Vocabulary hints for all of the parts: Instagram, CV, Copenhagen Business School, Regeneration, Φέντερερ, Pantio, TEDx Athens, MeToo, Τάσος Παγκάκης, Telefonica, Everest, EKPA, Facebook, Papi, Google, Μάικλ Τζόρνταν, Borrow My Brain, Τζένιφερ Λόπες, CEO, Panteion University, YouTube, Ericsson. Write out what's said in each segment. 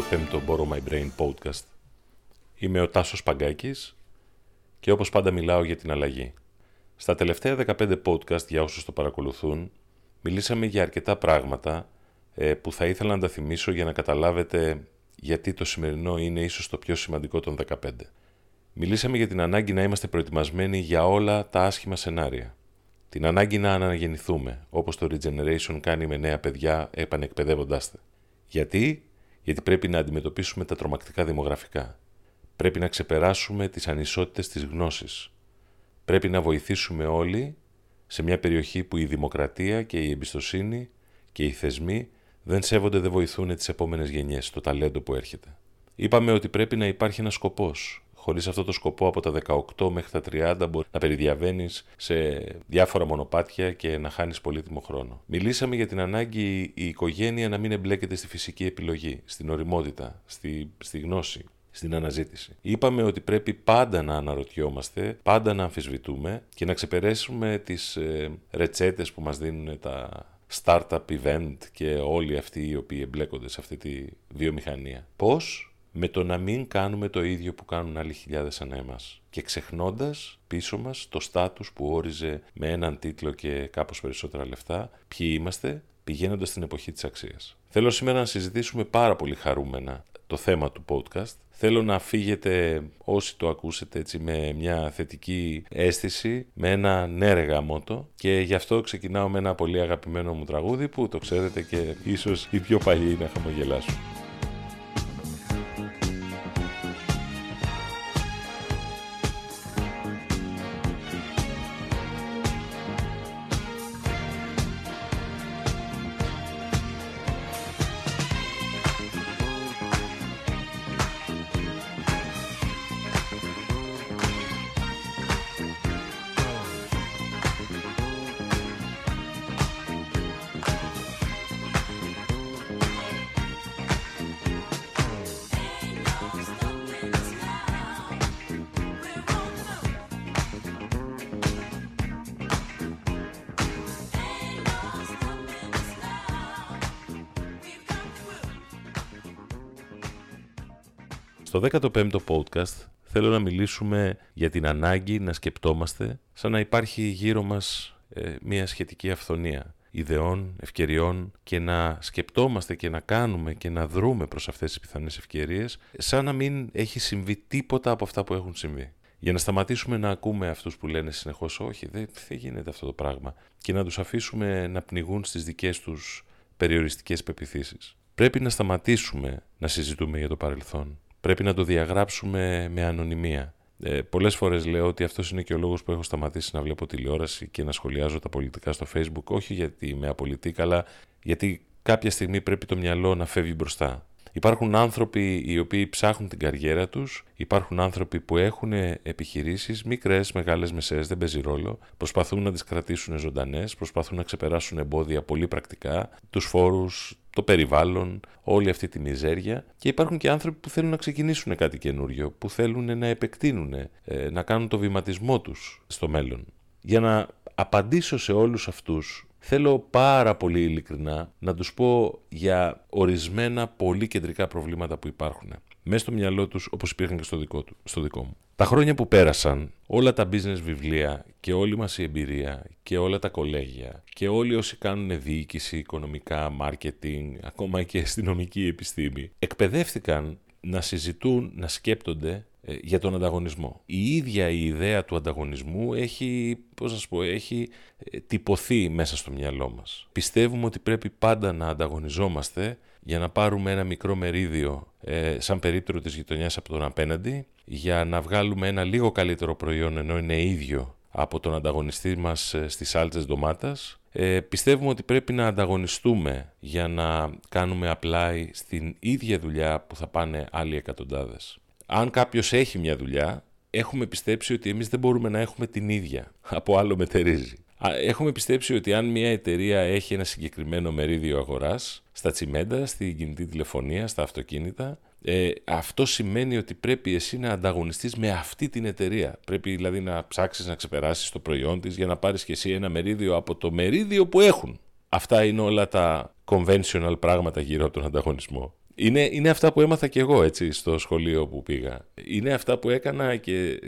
15ο Borrow My Brain podcast. Είμαι ο Τάσος Παγκάκης και όπως πάντα μιλάω για την αλλαγή. Στα τελευταία 15 podcast, για όσους το παρακολουθούν, μιλήσαμε για αρκετά πράγματα που θα ήθελα να τα θυμίσω για να καταλάβετε γιατί το σημερινό είναι ίσως το πιο σημαντικό των 15. Μιλήσαμε για την ανάγκη να είμαστε προετοιμασμένοι για όλα τα άσχημα σενάρια. Την ανάγκη να αναγεννηθούμε, όπως το Regeneration κάνει με νέα παιδιά επανεκπαιδεύοντάς τα. Γιατί πρέπει να αντιμετωπίσουμε τα τρομακτικά δημογραφικά. Πρέπει να ξεπεράσουμε τις ανισότητες της γνώσης. Πρέπει να βοηθήσουμε όλοι σε μια περιοχή που η δημοκρατία και η εμπιστοσύνη και οι θεσμοί δεν σέβονται, δεν βοηθούν τις επόμενες γενιές, το ταλέντο που έρχεται. Είπαμε ότι πρέπει να υπάρχει ένας σκοπός. Χωρίς αυτό το σκοπό, από τα 18 μέχρι τα 30 μπορεί να περιδιαβαίνεις σε διάφορα μονοπάτια και να χάνεις πολύτιμο χρόνο. Μιλήσαμε για την ανάγκη η οικογένεια να μην εμπλέκεται στη φυσική επιλογή, στην ωριμότητα, στη γνώση, στην αναζήτηση. Είπαμε ότι πρέπει πάντα να αναρωτιόμαστε, πάντα να αμφισβητούμε και να ξεπεράσουμε τις ρετσέτες που μας δίνουν τα startup event και όλοι αυτοί οι οποίοι εμπλέκονται σε αυτή τη βιομηχανία. Πώς? Με το να μην κάνουμε το ίδιο που κάνουν άλλοι χιλιάδες σαν εμάς και ξεχνώντας πίσω μας το στάτους που όριζε με έναν τίτλο και κάπως περισσότερα λεφτά ποιοι είμαστε, πηγαίνοντας στην εποχή της αξίας. Θέλω σήμερα να συζητήσουμε πάρα πολύ χαρούμενα το θέμα του podcast. Θέλω να φύγετε όσοι το ακούσετε έτσι με μια θετική αίσθηση, με ένα ναι ρε γαμώτο, και γι' αυτό ξεκινάω με ένα πολύ αγαπημένο μου τραγούδι που το ξέρετε και ίσως οι πιο παλιοί να χαμογελάσουν. Στο 15ο podcast θέλω να μιλήσουμε για την ανάγκη να σκεπτόμαστε σαν να υπάρχει γύρω μας μια σχετική αυθονία ιδεών, ευκαιριών, και να σκεπτόμαστε και να κάνουμε και να δρούμε προς αυτές τις πιθανές ευκαιρίες σαν να μην έχει συμβεί τίποτα από αυτά που έχουν συμβεί. Για να σταματήσουμε να ακούμε αυτούς που λένε συνεχώς «όχι, δεν γίνεται αυτό το πράγμα» και να τους αφήσουμε να πνιγούν στις δικές τους περιοριστικές πεποιθήσεις. Πρέπει να σταματήσουμε να συζητούμε για το παρελθόν. Πρέπει να το διαγράψουμε με ανωνυμία. Πολλές φορές λέω ότι αυτός είναι και ο λόγος που έχω σταματήσει να βλέπω τηλεόραση και να σχολιάζω τα πολιτικά στο Facebook, όχι γιατί είμαι απολυτή, αλλά γιατί κάποια στιγμή πρέπει το μυαλό να φεύγει μπροστά. Υπάρχουν άνθρωποι οι οποίοι ψάχνουν την καριέρα τους, υπάρχουν άνθρωποι που έχουν επιχειρήσεις, μικρές, μεγάλες, μεσαίες, δεν παίζει ρόλο, προσπαθούν να τις κρατήσουν ζωντανές, προσπαθούν να ξεπεράσουν εμπόδια πολύ πρακτικά, τους φόρους, το περιβάλλον, όλη αυτή τη μιζέρια, και υπάρχουν και άνθρωποι που θέλουν να ξεκινήσουν κάτι καινούριο, που θέλουν να επεκτείνουν, να κάνουν το βηματισμό τους στο μέλλον. Για να απαντήσω σε όλους αυτούς, θέλω πάρα πολύ ειλικρινά να τους πω για ορισμένα πολύ κεντρικά προβλήματα που υπάρχουν μέσα στο μυαλό τους, όπως υπήρχαν και στο δικό μου. Τα χρόνια που πέρασαν, όλα τα business βιβλία και όλη μας η εμπειρία και όλα τα κολέγια και όλοι όσοι κάνουν διοίκηση, οικονομικά, marketing, ακόμα και αστυνομική επιστήμη, εκπαιδεύτηκαν να συζητούν, να σκέπτονται για τον ανταγωνισμό. Η ίδια η ιδέα του ανταγωνισμού έχει τυπωθεί μέσα στο μυαλό μας. Πιστεύουμε ότι πρέπει πάντα να ανταγωνιζόμαστε για να πάρουμε ένα μικρό μερίδιο σαν περίπτερο της γειτονιάς από τον απέναντι, για να βγάλουμε ένα λίγο καλύτερο προϊόν ενώ είναι ίδιο από τον ανταγωνιστή μας στις σάλτσες ντομάτας. Πιστεύουμε ότι πρέπει να ανταγωνιστούμε για να κάνουμε apply στην ίδια δουλειά που θα πάνε άλλοι εκατοντάδες. Αν κάποιος έχει μια δουλειά, έχουμε πιστέψει ότι εμείς δεν μπορούμε να έχουμε την ίδια από άλλο μετερίζει. Έχουμε πιστέψει ότι αν μια εταιρεία έχει ένα συγκεκριμένο μερίδιο αγοράς στα τσιμέντα, στην κινητή τηλεφωνία, στα αυτοκίνητα, αυτό σημαίνει ότι πρέπει εσύ να ανταγωνιστείς με αυτή την εταιρεία. Πρέπει δηλαδή να ψάξεις να ξεπεράσεις το προϊόν της για να πάρεις και εσύ ένα μερίδιο από το μερίδιο που έχουν. Αυτά είναι όλα τα conventional πράγματα γύρω από τον ανταγωνισμό. Είναι αυτά που έμαθα και εγώ, έτσι, στο σχολείο που πήγα. Είναι αυτά που έκανα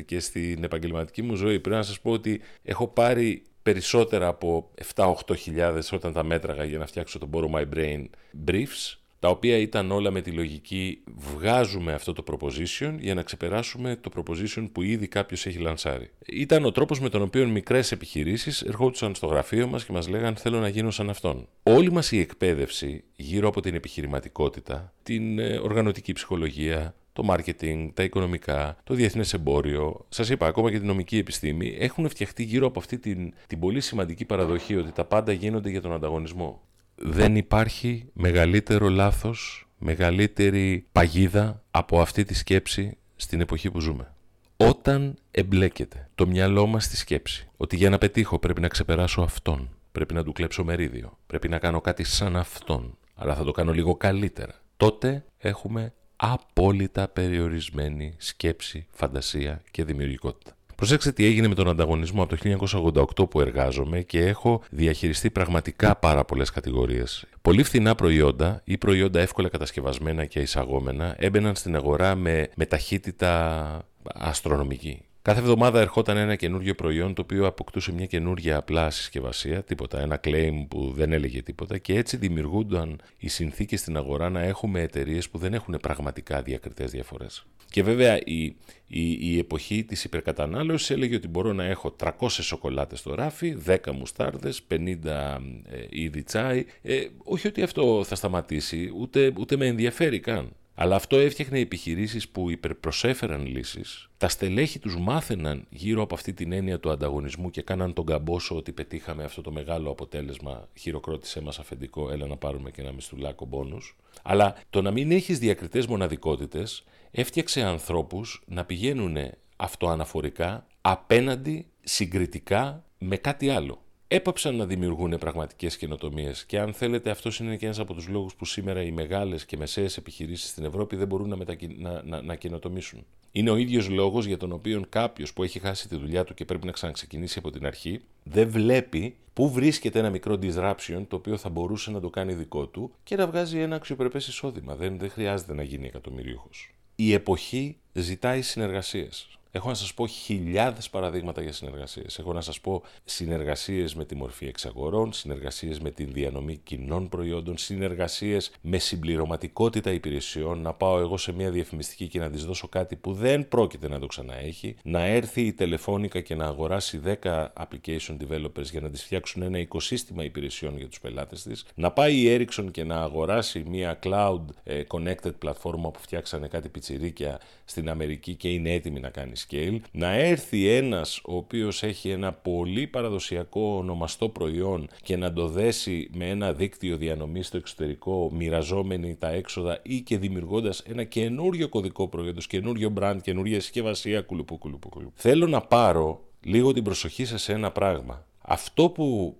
και στην επαγγελματική μου ζωή. Πρέπει να σας πω ότι έχω πάρει περισσότερα από 7-8 χιλιάδες, όταν τα μέτραγα για να φτιάξω το Borrow My Brain briefs, τα οποία ήταν όλα με τη λογική βγάζουμε αυτό το proposition για να ξεπεράσουμε το proposition που ήδη κάποιος έχει λανσάρει. Ήταν ο τρόπος με τον οποίο μικρές επιχειρήσεις ερχόντουσαν στο γραφείο μας και μας λέγαν θέλω να γίνω σαν αυτόν. Όλη μας η εκπαίδευση γύρω από την επιχειρηματικότητα, την οργανωτική ψυχολογία, το marketing, τα οικονομικά, το διεθνές εμπόριο, σας είπα ακόμα και την νομική επιστήμη, έχουν φτιαχτεί γύρω από αυτή την πολύ σημαντική παραδοχή ότι τα πάντα γίνονται για τον ανταγωνισμό. Δεν υπάρχει μεγαλύτερο λάθος, μεγαλύτερη παγίδα από αυτή τη σκέψη στην εποχή που ζούμε. Όταν εμπλέκεται το μυαλό μας στη σκέψη ότι για να πετύχω πρέπει να ξεπεράσω αυτόν, πρέπει να του κλέψω μερίδιο, πρέπει να κάνω κάτι σαν αυτόν, αλλά θα το κάνω λίγο καλύτερα, τότε έχουμε απόλυτα περιορισμένη σκέψη, φαντασία και δημιουργικότητα. Προσέξτε τι έγινε με τον ανταγωνισμό από το 1988 που εργάζομαι και έχω διαχειριστεί πραγματικά πάρα πολλές κατηγορίες. Πολύ φθηνά προϊόντα ή προϊόντα εύκολα κατασκευασμένα και εισαγόμενα έμπαιναν στην αγορά με ταχύτητα αστρονομική. Κάθε εβδομάδα ερχόταν ένα καινούργιο προϊόν το οποίο αποκτούσε μια καινούργια απλά συσκευασία, τίποτα, ένα claim που δεν έλεγε τίποτα και έτσι δημιουργούνταν οι συνθήκες στην αγορά να έχουμε εταιρείες που δεν έχουν πραγματικά διακριτές διαφορές. Και βέβαια η εποχή της υπερκατανάλωσης έλεγε ότι μπορώ να έχω 300 σοκολάτες στο ράφι, 10 μουστάρδες, 50 είδη τσάι. Όχι ότι αυτό θα σταματήσει, ούτε με ενδιαφέρει καν. Αλλά αυτό έφτιαχνε επιχειρήσεις που υπερπροσέφεραν λύσεις, τα στελέχη τους μάθαιναν γύρω από αυτή την έννοια του ανταγωνισμού και κάναν τον καμπόσο ότι πετύχαμε αυτό το μεγάλο αποτέλεσμα, χειροκρότησέ μας αφεντικό, έλα να πάρουμε και ένα μισθουλάκο μπόνους. Αλλά το να μην έχεις διακριτές μοναδικότητες έφτιαξε ανθρώπους να πηγαίνουν αυτοαναφορικά απέναντι συγκριτικά με κάτι άλλο. Έπαψαν να δημιουργούν πραγματικές καινοτομίες και αν θέλετε αυτός είναι και ένας από τους λόγους που σήμερα οι μεγάλες και μεσαίες επιχειρήσεις στην Ευρώπη δεν μπορούν να καινοτομήσουν. Είναι ο ίδιος λόγος για τον οποίο κάποιος που έχει χάσει τη δουλειά του και πρέπει να ξαναξεκινήσει από την αρχή δεν βλέπει πού βρίσκεται ένα μικρό disruption το οποίο θα μπορούσε να το κάνει δικό του και να βγάζει ένα αξιοπρεπές εισόδημα. Δεν χρειάζεται να γίνει εκατομμυρίουχος. Η εποχή ζητάει συνεργασίες. Έχω να σας πω χιλιάδες παραδείγματα για συνεργασίες. Έχω να σας πω συνεργασίες με τη μορφή εξαγορών, συνεργασίες με τη διανομή κοινών προϊόντων, συνεργασίες με συμπληρωματικότητα υπηρεσιών. Να πάω εγώ σε μια διαφημιστική και να της δώσω κάτι που δεν πρόκειται να το ξαναέχει. Να έρθει η Telefonica και να αγοράσει 10 application developers για να της φτιάξουν ένα οικοσύστημα υπηρεσιών για τους πελάτες της. Να πάει η Ericsson και να αγοράσει μια cloud connected πλατφόρμα που φτιάξανε κάτι πιτσιρίκια στην Αμερική και είναι έτοιμη να κάνει. Scale, να έρθει ένας ο οποίος έχει ένα πολύ παραδοσιακό ονομαστό προϊόν και να το δέσει με ένα δίκτυο διανομής στο εξωτερικό, μοιραζόμενοι τα έξοδα ή και δημιουργώντας ένα καινούριο κωδικό προϊόντος, καινούριο brand, καινούρια συσκευασία, κουλουπού. Θέλω να πάρω λίγο την προσοχή σας σε ένα πράγμα. Αυτό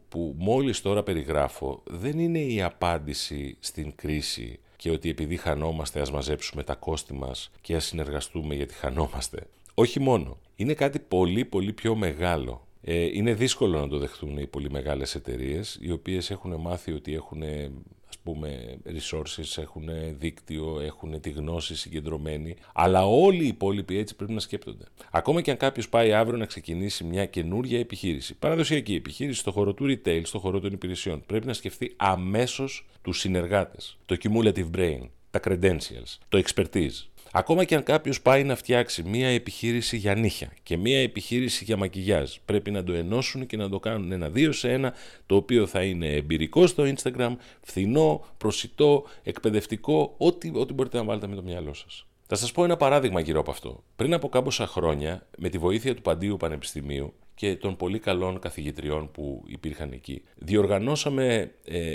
που μόλις τώρα περιγράφω δεν είναι η απάντηση στην κρίση και ότι επειδή χανόμαστε ας μαζέψουμε τα κόστη μας και ας συνεργαστούμε γιατί χανόμαστε. Όχι μόνο. Είναι κάτι πολύ πολύ πιο μεγάλο. Είναι δύσκολο να το δεχτούν οι πολύ μεγάλες εταιρείες, οι οποίες έχουν μάθει ότι έχουν, ας πούμε, resources, έχουν δίκτυο, έχουν τη γνώση συγκεντρωμένη, αλλά όλοι οι υπόλοιποι έτσι πρέπει να σκέπτονται. Ακόμα και αν κάποιος πάει αύριο να ξεκινήσει μια καινούργια επιχείρηση, παραδοσιακή επιχείρηση στο χώρο του retail, στο χώρο των υπηρεσιών, πρέπει να σκεφτεί αμέσως τους συνεργάτες, το cumulative brain, τα credentials, το expertise. Ακόμα και αν κάποιος πάει να φτιάξει μία επιχείρηση για νύχια και μία επιχείρηση για μακιγιάζ, πρέπει να το ενώσουν και να το κάνουν 1-2 σε 1, το οποίο θα είναι εμπειρικό στο Instagram, φθηνό, προσιτό, εκπαιδευτικό, ό,τι μπορείτε να βάλετε με το μυαλό σας. Θα σας πω ένα παράδειγμα γύρω από αυτό. Πριν από κάμποσα χρόνια, με τη βοήθεια του Παντίου Πανεπιστημίου και των πολύ καλών καθηγητριών που υπήρχαν εκεί, διοργανώσαμε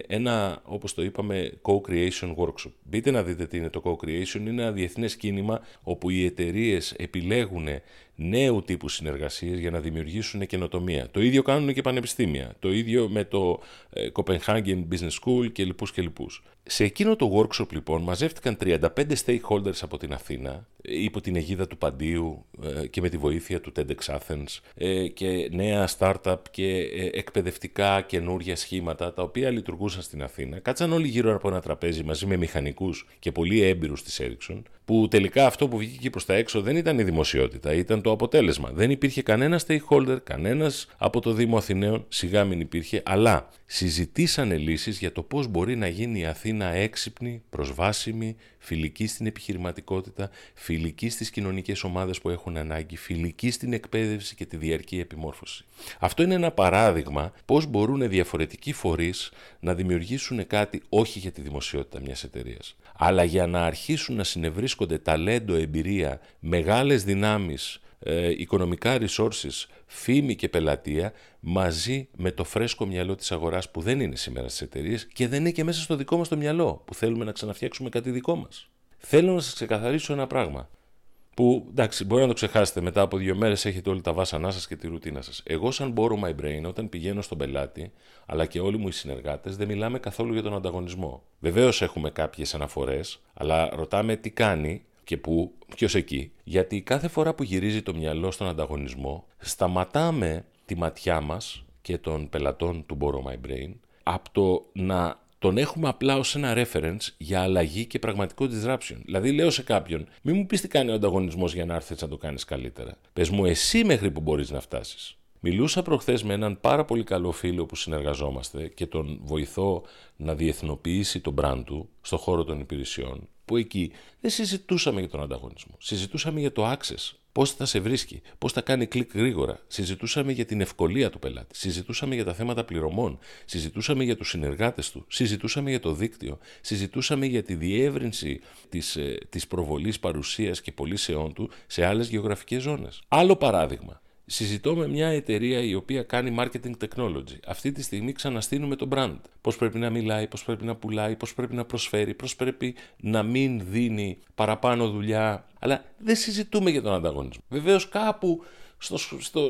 ένα, όπως το είπαμε, co-creation workshop. Μπείτε να δείτε τι είναι το co-creation. Είναι ένα διεθνές κίνημα όπου οι εταιρείες επιλέγουν νέου τύπου συνεργασίες για να δημιουργήσουν καινοτομία. Το ίδιο κάνουν και πανεπιστήμια. Το ίδιο με το Copenhagen Business School και λοιπούς. Σε εκείνο το workshop λοιπόν μαζεύτηκαν 35 stakeholders από την Αθήνα υπό την αιγίδα του Παντίου και με τη βοήθεια του TEDx Athens και νέα startup και εκπαιδευτικά καινούργια σχήματα τα οποία λειτουργούσαν στην Αθήνα. Κάτσαν όλοι γύρω από ένα τραπέζι μαζί με μηχανικούς μηχανικούς και πολύ έμπειρους της Ericsson, που τελικά αυτό που βγήκε προς τα έξω δεν ήταν η δημοσιότητα, ήταν το αποτέλεσμα. Δεν υπήρχε κανένα stakeholder, κανένας από το Δήμο Αθηναίων, σιγά μην υπήρχε, αλλά συζητήσανε λύσεις για το πώς μπορεί να γίνει η Αθήνα έξυπνη, προσβάσιμη, φιλική στην επιχειρηματικότητα, φιλική στις κοινωνικές ομάδες που έχουν ανάγκη, φιλική στην εκπαίδευση και τη διαρκή επιμόρφωση. Αυτό είναι ένα παράδειγμα πώς μπορούν διαφορετικοί φορείς να δημιουργήσουν κάτι όχι για τη δημοσιότητα μιας εταιρείας, αλλά για να αρχίσουν να συνευρίσκονται ταλέντο, εμπειρία, μεγάλες δυνάμεις, οικονομικά resources, φήμη και πελατεία μαζί με το φρέσκο μυαλό της αγοράς που δεν είναι σήμερα στις εταιρείες και δεν είναι και μέσα στο δικό μας το μυαλό που θέλουμε να ξαναφτιάξουμε κάτι δικό μας. Θέλω να σας ξεκαθαρίσω ένα πράγμα που εντάξει μπορεί να το ξεχάσετε μετά από 2 μέρες έχετε όλοι τα βάσανά σας και τη ρουτίνα σας. Εγώ σαν Borrow My Brain όταν πηγαίνω στον πελάτη αλλά και όλοι μου οι συνεργάτες δεν μιλάμε καθόλου για τον ανταγωνισμό. Βεβαίως έχουμε κάποιες αναφορές αλλά ρωτάμε τι κάνει και πού, ποιος εκεί. Γιατί κάθε φορά που γυρίζει το μυαλό στον ανταγωνισμό σταματάμε τη ματιά μας και των πελατών του Borrow My Brain από το να τον έχουμε απλά ως ένα reference για αλλαγή και πραγματικό disruption. Δηλαδή, λέω σε κάποιον, μην μου πεις τι κάνει ο ανταγωνισμός για να έρθεις να το κάνεις καλύτερα. Πες μου εσύ μέχρι που μπορείς να φτάσεις. Μιλούσα προχθές με έναν πάρα πολύ καλό φίλο που συνεργαζόμαστε και τον βοηθώ να διεθνοποιήσει τον brand του στον χώρο των υπηρεσιών, που εκεί δεν συζητούσαμε για τον ανταγωνισμό. Συζητούσαμε για το access. Πώς θα σε βρίσκει, πώς θα κάνει κλικ γρήγορα. Συζητούσαμε για την ευκολία του πελάτη. Συζητούσαμε για τα θέματα πληρωμών. Συζητούσαμε για τους συνεργάτες του. Συζητούσαμε για το δίκτυο. Συζητούσαμε για τη διεύρυνση της προβολής παρουσίας και πωλήσεών του σε άλλες γεωγραφικές ζώνες. Άλλο παράδειγμα. Συζητώ με μια εταιρεία η οποία κάνει marketing technology. Αυτή τη στιγμή ξαναστείνουμε το brand. Πώς πρέπει να μιλάει, πώς πρέπει να πουλάει, πώς πρέπει να προσφέρει, πώς πρέπει να μην δίνει παραπάνω δουλειά. Αλλά δεν συζητούμε για τον ανταγωνισμό. Βεβαίως κάπου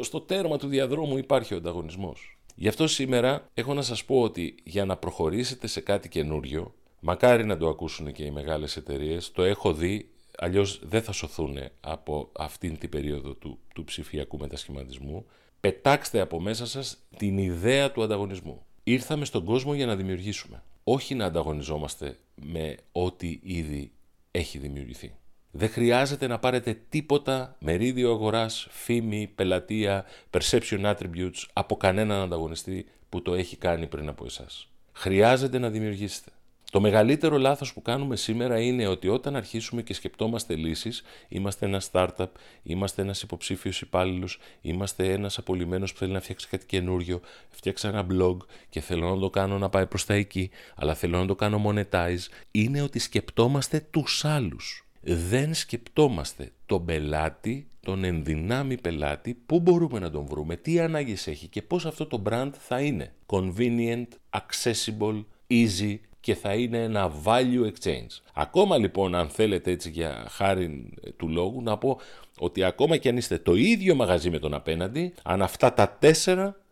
στο τέρμα του διαδρόμου υπάρχει ο ανταγωνισμός. Γι' αυτό σήμερα έχω να σας πω ότι για να προχωρήσετε σε κάτι καινούριο, μακάρι να το ακούσουν και οι μεγάλες εταιρείες, το έχω δει. Αλλιώς δεν θα σωθούν από αυτήν την περίοδο του ψηφιακού μετασχηματισμού. Πετάξτε από μέσα σας την ιδέα του ανταγωνισμού. Ήρθαμε στον κόσμο για να δημιουργήσουμε. Όχι να ανταγωνιζόμαστε με ό,τι ήδη έχει δημιουργηθεί. Δεν χρειάζεται να πάρετε τίποτα μερίδιο αγοράς, φήμη, πελατεία, perception attributes από κανέναν ανταγωνιστή που το έχει κάνει πριν από εσάς. Χρειάζεται να δημιουργήσετε. Το μεγαλύτερο λάθος που κάνουμε σήμερα είναι ότι όταν αρχίσουμε και σκεπτόμαστε λύσεις, είμαστε ένα startup, είμαστε ένας υποψήφιος υπάλληλος, είμαστε ένας απολυμμένος που θέλει να φτιάξει κάτι καινούριο, φτιάξα ένα blog και θέλω να το κάνω να πάει προς τα εκεί, αλλά θέλω να το κάνω monetize. Είναι ότι σκεπτόμαστε τους άλλους. Δεν σκεπτόμαστε τον πελάτη, τον ενδυνάμει πελάτη, πού μπορούμε να τον βρούμε, τι ανάγκες έχει και πώς αυτό το brand θα είναι. Convenient, accessible, easy, και θα είναι ένα value exchange. Ακόμα λοιπόν, αν θέλετε έτσι για χάρη του λόγου, να πω ότι ακόμα και αν είστε το ίδιο μαγαζί με τον απέναντι, αν αυτά τα 4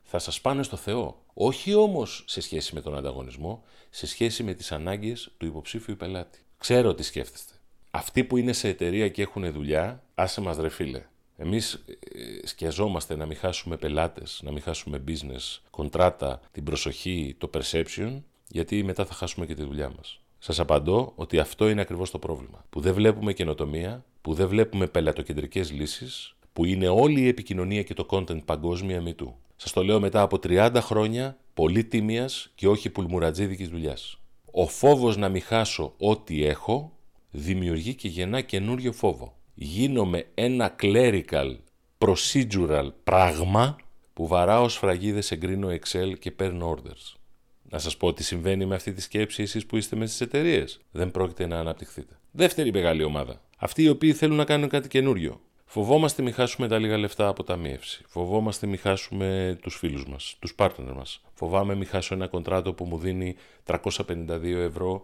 θα σας πάνε στο Θεό. Όχι όμως σε σχέση με τον ανταγωνισμό, σε σχέση με τις ανάγκες του υποψήφιου πελάτη. Ξέρω τι σκέφτεστε. Αυτοί που είναι σε εταιρεία και έχουν δουλειά, άσε μας ρε φίλε. Εμείς σκιαζόμαστε να μην χάσουμε πελάτες, να μην χάσουμε business, κοντράτα, την προσοχή, το perception, γιατί μετά θα χάσουμε και τη δουλειά μας. Σας απαντώ ότι αυτό είναι ακριβώς το πρόβλημα. Που δεν βλέπουμε καινοτομία, που δεν βλέπουμε πελατοκεντρικές λύσεις, που είναι όλη η επικοινωνία και το content παγκόσμια MeToo. Σας το λέω μετά από 30 χρόνια πολύ τίμιας και όχι πουλμουρατζίδικης δουλειάς. Ο φόβος να μην χάσω ό,τι έχω δημιουργεί και γεννά καινούριο φόβο. Γίνομαι ένα clerical procedural πράγμα που βαράω σφραγίδες, εγκρίνω Excel και παίρνω orders. Να σας πω τι συμβαίνει με αυτή τη σκέψη εσείς που είστε μέσα στις εταιρείες. Δεν πρόκειται να αναπτυχθείτε. Δεύτερη μεγάλη ομάδα. Αυτοί οι οποίοι θέλουν να κάνουν κάτι καινούριο. Φοβόμαστε μην χάσουμε τα λίγα λεφτά από ταμείευση. Φοβόμαστε μην χάσουμε τους φίλους μας, τους partner μας. Φοβάμαι μην χάσω ένα κοντράτο που μου δίνει 352 ευρώ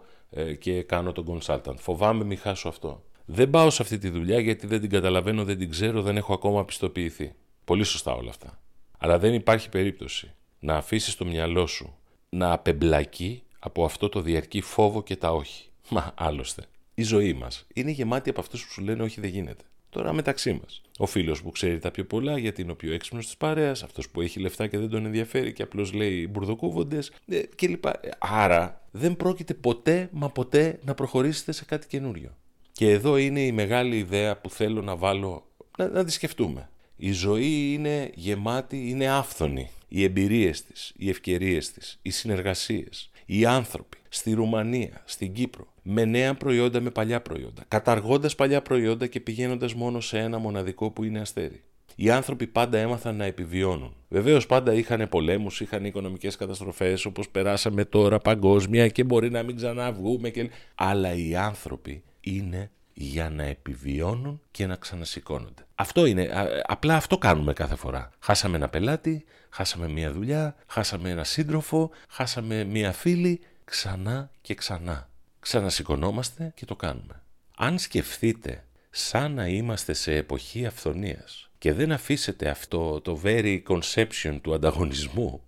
και κάνω τον consultant. Φοβάμαι μην χάσω αυτό. Δεν πάω σε αυτή τη δουλειά γιατί δεν την καταλαβαίνω, δεν την ξέρω, δεν έχω ακόμα πιστοποιηθεί. Πολύ σωστά όλα αυτά. Αλλά δεν υπάρχει περίπτωση να αφήσεις το μυαλό σου να απεμπλακεί από αυτό το διαρκή φόβο και τα όχι. Μα άλλωστε, η ζωή μας είναι γεμάτη από αυτούς που σου λένε όχι δεν γίνεται. Τώρα μεταξύ μας. Ο φίλος που ξέρει τα πιο πολλά γιατί είναι ο πιο έξυπνος της παρέας, αυτός που έχει λεφτά και δεν τον ενδιαφέρει και απλώς λέει μπουρδοκούβοντες κλπ. Άρα δεν πρόκειται ποτέ μα ποτέ να προχωρήσετε σε κάτι καινούριο. Και εδώ είναι η μεγάλη ιδέα που θέλω να βάλω, να τη σκεφτούμε. Η ζωή είναι γεμάτη, είναι άφθονη. Οι εμπειρίες της, οι ευκαιρίες της, οι συνεργασίες, οι άνθρωποι στη Ρουμανία, στην Κύπρο, με νέα προϊόντα, με παλιά προϊόντα, καταργώντας παλιά προϊόντα και πηγαίνοντας μόνο σε ένα μοναδικό που είναι αστέρι. Οι άνθρωποι πάντα έμαθαν να επιβιώνουν. Βεβαίως πάντα είχαν πολέμους, είχαν οικονομικές καταστροφές, όπως περάσαμε τώρα παγκόσμια και μπορεί να μην ξαναβγούμε και... Αλλά οι άνθρωποι είναι για να επιβιώνουν και να ξανασηκώνονται. Αυτό είναι, απλά αυτό κάνουμε κάθε φορά. Χάσαμε ένα πελάτη, χάσαμε μια δουλειά, χάσαμε ένα σύντροφο, χάσαμε μια φίλη, ξανά και ξανά. Ξανασηκωνόμαστε και το κάνουμε. Αν σκεφτείτε σαν να είμαστε σε εποχή αυθονίας και δεν αφήσετε αυτό το very conception του ανταγωνισμού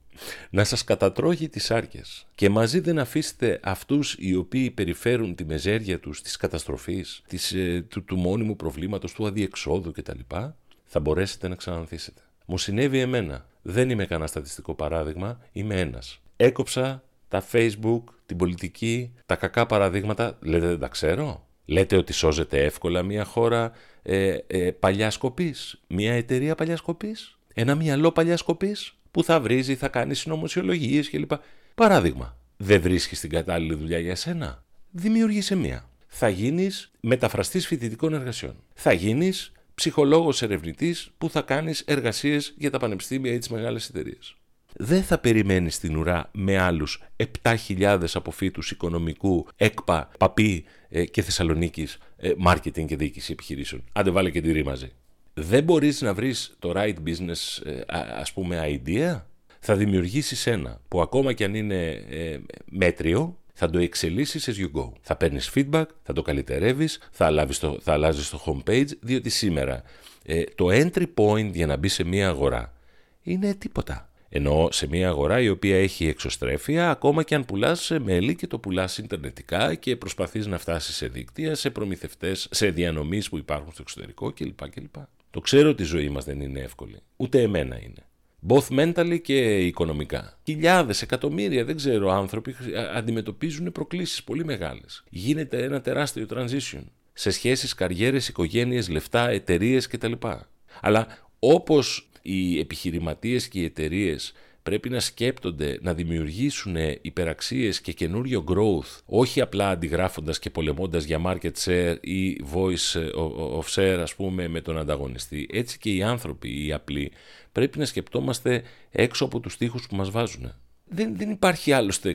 να σας κατατρώγει τις άρκες και μαζί δεν αφήσετε αυτούς οι οποίοι περιφέρουν τη μεζέρια τους της καταστροφής, του μόνιμου προβλήματος, του αδιεξόδου κτλ, θα μπορέσετε να ξανανθήσετε. Μου συνέβη εμένα. Δεν είμαι κανένα στατιστικό παράδειγμα, είμαι ένας. Έκοψα τα Facebook, την πολιτική, τα κακά παραδείγματα. Λέτε δεν τα ξέρω. Λέτε ότι σώζεται εύκολα μια χώρα παλιάς κοπής, μια εταιρεία παλιάς κοπής, ένα μυαλό παλιάς κοπής που θα βρίζει, θα κάνει συνωμοσιολογίες κλπ. Παράδειγμα, δεν βρίσκεις την κατάλληλη δουλειά για σένα. Δημιούργησε μία. Θα γίνεις μεταφραστής φοιτητικών εργασιών. Θα γίνεις ψυχολόγος ερευνητής που θα κάνεις εργασίες για τα πανεπιστήμια ή τις μεγάλες εταιρείες. Δεν θα περιμένεις την ουρά με άλλους 7.000 αποφύτους οικονομικού, ΕΚΠΑ, Παπί και Θεσσαλονίκης, marketing και διοίκηση επιχειρήσεων. Άντε βάλε και τη ρή μαζί. Δεν μπορείς να βρεις το right business, ας πούμε, idea. Θα δημιουργήσεις ένα που ακόμα κι αν είναι μέτριο, θα το εξελίσσεις as you go. Θα παίρνεις feedback, θα το καλυτερεύεις, θα αλλάζεις το homepage, διότι σήμερα το entry point για να μπει σε μια αγορά είναι τίποτα. Ενώ σε μια αγορά η οποία έχει εξωστρέφεια, ακόμα και αν πουλάς μέλι και το πουλάς ιντερνετικά και προσπαθείς να φτάσεις σε δίκτυα, σε προμηθευτές, σε διανομής που υπάρχουν στο εξωτερικό κλπ. Κλπ. Το ξέρω ότι η ζωή μας δεν είναι εύκολη. Ούτε εμένα είναι. Both mentally και οικονομικά. Χιλιάδες, εκατομμύρια, δεν ξέρω, άνθρωποι αντιμετωπίζουν προκλήσεις πολύ μεγάλες. Γίνεται ένα τεράστιο transition σε σχέσεις, καριέρες, οικογένειες, λεφτά, εταιρείες κτλ. Αλλά όπως οι επιχειρηματίες και οι εταιρείες πρέπει να σκέπτονται να δημιουργήσουν υπεραξίες και καινούριο growth, όχι απλά αντιγράφοντας και πολεμώντας για market share ή voice of share, ας πούμε, με τον ανταγωνιστή. Έτσι και οι άνθρωποι, οι απλοί, πρέπει να σκεπτόμαστε έξω από τους τοίχους που μας βάζουν. Δεν υπάρχει άλλωστε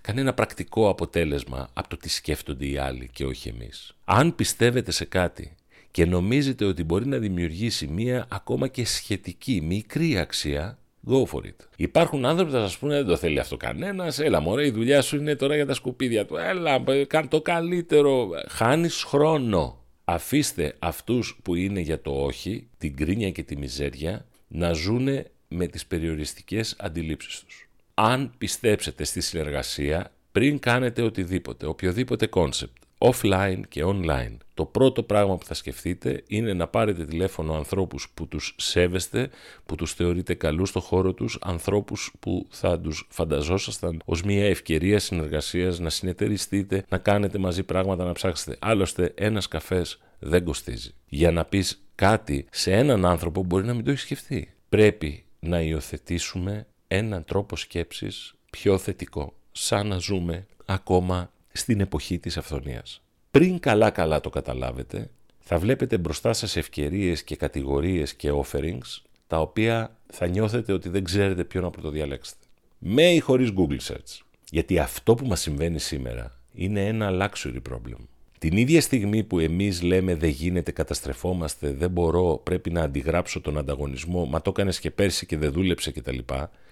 κανένα πρακτικό αποτέλεσμα από το τι σκέφτονται οι άλλοι και όχι εμείς. Αν πιστεύετε σε κάτι και νομίζετε ότι μπορεί να δημιουργήσει μία ακόμα και σχετική μικρή αξία, go for it. Υπάρχουν άνθρωποι που θα σας πούνε δεν το θέλει αυτό κανένας, έλα μωρέ η δουλειά σου είναι τώρα για τα σκουπίδια του, έλα κάνε το καλύτερο. Χάνεις χρόνο. Αφήστε αυτούς που είναι για το όχι, την κρίνια και τη μιζέρια, να ζούνε με τις περιοριστικές αντιλήψεις τους. Αν πιστέψετε στη συνεργασία, πριν κάνετε οτιδήποτε, οποιοδήποτε concept, offline και online, το πρώτο πράγμα που θα σκεφτείτε είναι να πάρετε τηλέφωνο ανθρώπους που τους σέβεστε, που τους θεωρείτε καλούς στο χώρο τους, ανθρώπους που θα τους φανταζόσασταν ως μια ευκαιρία συνεργασίας, να συνεταιριστείτε, να κάνετε μαζί πράγματα, να ψάξετε. Άλλωστε ένας καφές δεν κοστίζει. Για να πεις κάτι σε έναν άνθρωπο που μπορεί να μην το έχει σκεφτεί. Πρέπει να υιοθετήσουμε έναν τρόπο σκέψης πιο θετικό, σαν να ζούμε ακόμα στην εποχή της αυθονίας. Πριν καλά-καλά το καταλάβετε, θα βλέπετε μπροστά σας ευκαιρίες και κατηγορίες και offerings, τα οποία θα νιώθετε ότι δεν ξέρετε ποιον να πρωτοδιαλέξετε. Με ή χωρίς Google Search. Γιατί αυτό που μας συμβαίνει σήμερα είναι ένα luxury problem. Την ίδια στιγμή που εμείς λέμε δεν γίνεται, καταστρεφόμαστε, δεν μπορώ, πρέπει να αντιγράψω τον ανταγωνισμό, μα το έκανες και πέρσι και δεν δούλεψε κτλ.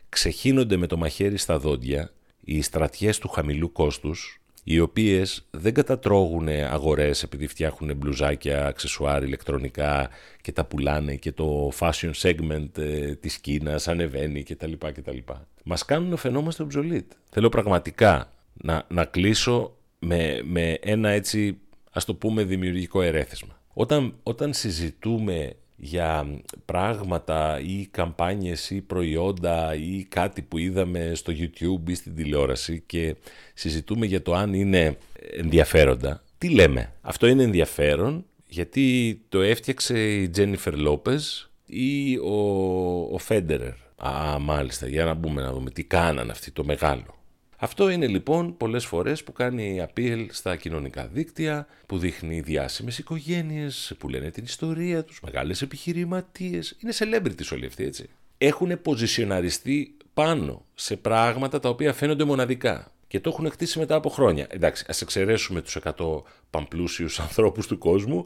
Ξεχύνονται με το μαχαίρι στα δόντια οι στρατιές του χαμηλού κόστους, οι οποίες δεν κατατρώγουν αγορές επειδή φτιάχνουν μπλουζάκια, αξεσουάρ, ηλεκτρονικά και τα πουλάνε και το fashion segment της Κίνας ανεβαίνει κτλ. Μας κάνουν να φαινόμαστε obsolete. Θέλω πραγματικά να κλείσω με ένα έτσι, ας το πούμε, δημιουργικό ερέθισμα. Όταν συζητούμε για πράγματα ή καμπάνιες ή προϊόντα ή κάτι που είδαμε στο YouTube ή στην τηλεόραση και συζητούμε για το αν είναι ενδιαφέροντα, τι λέμε? Αυτό είναι ενδιαφέρον γιατί το έφτιαξε η Τζένιφερ Λόπες ή ο Φέντερερ. Α, μάλιστα, για να μπούμε να δούμε τι κάνανε αυτοί, το μεγάλο. Αυτό είναι λοιπόν πολλές φορές που κάνει η appeal στα κοινωνικά δίκτυα, που δείχνει διάσημες οικογένειες, που λένε την ιστορία τους, μεγάλες επιχειρηματίες. Είναι celebrities όλοι αυτοί, έτσι. Έχουν ποζισιοναριστεί πάνω σε πράγματα τα οποία φαίνονται μοναδικά και το έχουν χτίσει μετά από χρόνια. Εντάξει, ας εξαιρέσουμε τους 100 παμπλούσιους ανθρώπους του κόσμου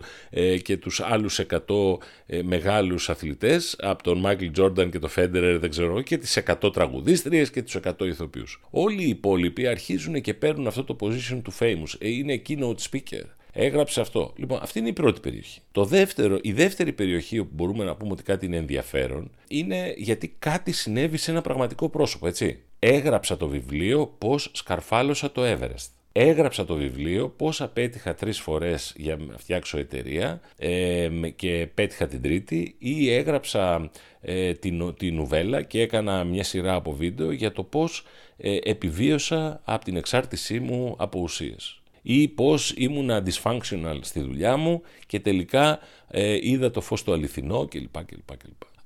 και τους άλλους 100 μεγάλους αθλητές, από τον Μάικλ Τζόρνταν και τον Φέντερερ, δεν ξέρω, και τις 100 τραγουδίστριες και τους 100 ηθοποιούς. Όλοι οι υπόλοιποι αρχίζουν και παίρνουν αυτό το position του famous. Είναι keynote speaker. Έγραψε αυτό. Λοιπόν, αυτή είναι η πρώτη περιοχή. Η δεύτερη περιοχή όπου μπορούμε να πούμε ότι κάτι είναι ενδιαφέρον είναι γιατί κάτι συνέβη σε ένα πραγματικό πρόσωπο, έτσι. Έγραψα το βιβλίο πώς σκαρφάλωσα το Everest. Έγραψα το βιβλίο πώς απέτυχα 3 φορές για να φτιάξω εταιρεία και πέτυχα την τρίτη, ή έγραψα την νουβέλα και έκανα μια σειρά από βίντεο για το πώς επιβίωσα από την εξάρτησή μου από ουσίες. Ή πώς ήμουνα dysfunctional στη δουλειά μου και τελικά είδα το φως το αληθινό κλπ.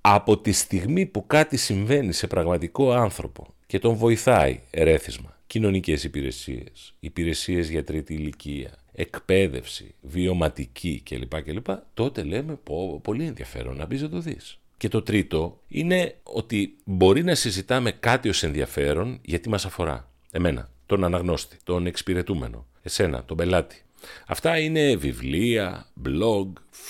Από τη στιγμή που κάτι συμβαίνει σε πραγματικό άνθρωπο και τον βοηθάει ερέθισμα, κοινωνικές υπηρεσίες, υπηρεσίες για τρίτη ηλικία, εκπαίδευση, βιωματική κλπ, τότε λέμε πολύ ενδιαφέρον, να μπεις να το δεις. Και το τρίτο είναι ότι μπορεί να συζητάμε κάτι ως ενδιαφέρον γιατί μας αφορά. Εμένα, τον αναγνώστη, τον εξυπηρετούμενο, εσένα, τον πελάτη. Αυτά είναι βιβλία, blog,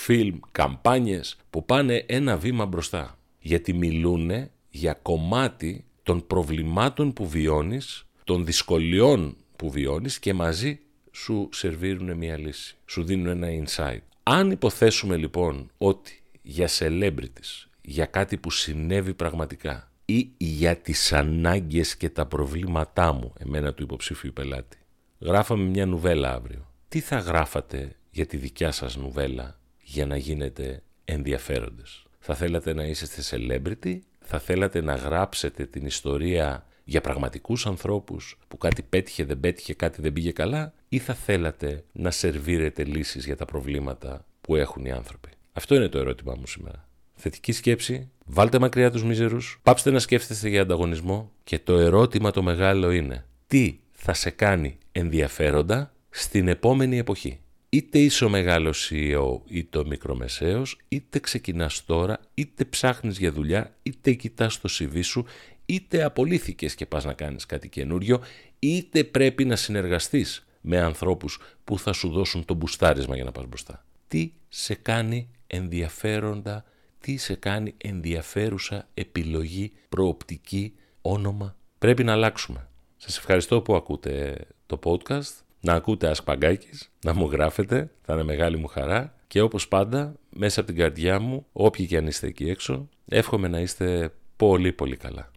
film, καμπάνιες που πάνε ένα βήμα μπροστά. Γιατί μιλούνε για κομμάτι των προβλημάτων που βιώνεις, των δυσκολιών που βιώνεις και μαζί σου σερβίρουν μια λύση, σου δίνουν ένα insight. Αν υποθέσουμε λοιπόν ότι για celebrities, για κάτι που συνέβη πραγματικά ή για τις ανάγκες και τα προβλήματά μου, εμένα του υποψήφιου πελάτη, γράφαμε μια νουβέλα αύριο. Τι θα γράφατε για τη δικιά σας νουβέλα για να γίνετε ενδιαφέροντες? Θα θέλατε να είσαστε celebrity, θα θέλατε να γράψετε την ιστορία για πραγματικούς ανθρώπους που κάτι πέτυχε, δεν πέτυχε, κάτι δεν πήγε καλά, ή θα θέλατε να σερβίρετε λύσεις για τα προβλήματα που έχουν οι άνθρωποι? Αυτό είναι το ερώτημά μου σήμερα. Θετική σκέψη, βάλτε μακριά τους μίζερους, πάψτε να σκέφτεστε για ανταγωνισμό και το ερώτημα το μεγάλο είναι τι θα σε κάνει ενδιαφέροντα στην επόμενη εποχή. Είτε είσαι ο μεγάλος CEO είτε ο μικρομεσαίος, είτε ξεκινάς τώρα, είτε ψάχνεις για δουλειά, είτε κοιτάς το CV σου, είτε απολύθηκες και πας να κάνεις κάτι καινούριο, είτε πρέπει να συνεργαστείς με ανθρώπους που θα σου δώσουν το μπουστάρισμα για να πας μπροστά. Τι σε κάνει ενδιαφέροντα, τι σε κάνει ενδιαφέρουσα επιλογή, προοπτική, όνομα? Πρέπει να αλλάξουμε. Σας ευχαριστώ που ακούτε το podcast. Να ακούτε Ασπαγκάκης, να μου γράφετε, θα είναι μεγάλη μου χαρά. Και όπως πάντα, μέσα από την καρδιά μου, όποιοι και αν είστε εκεί έξω, εύχομαι να είστε πολύ πολύ καλά.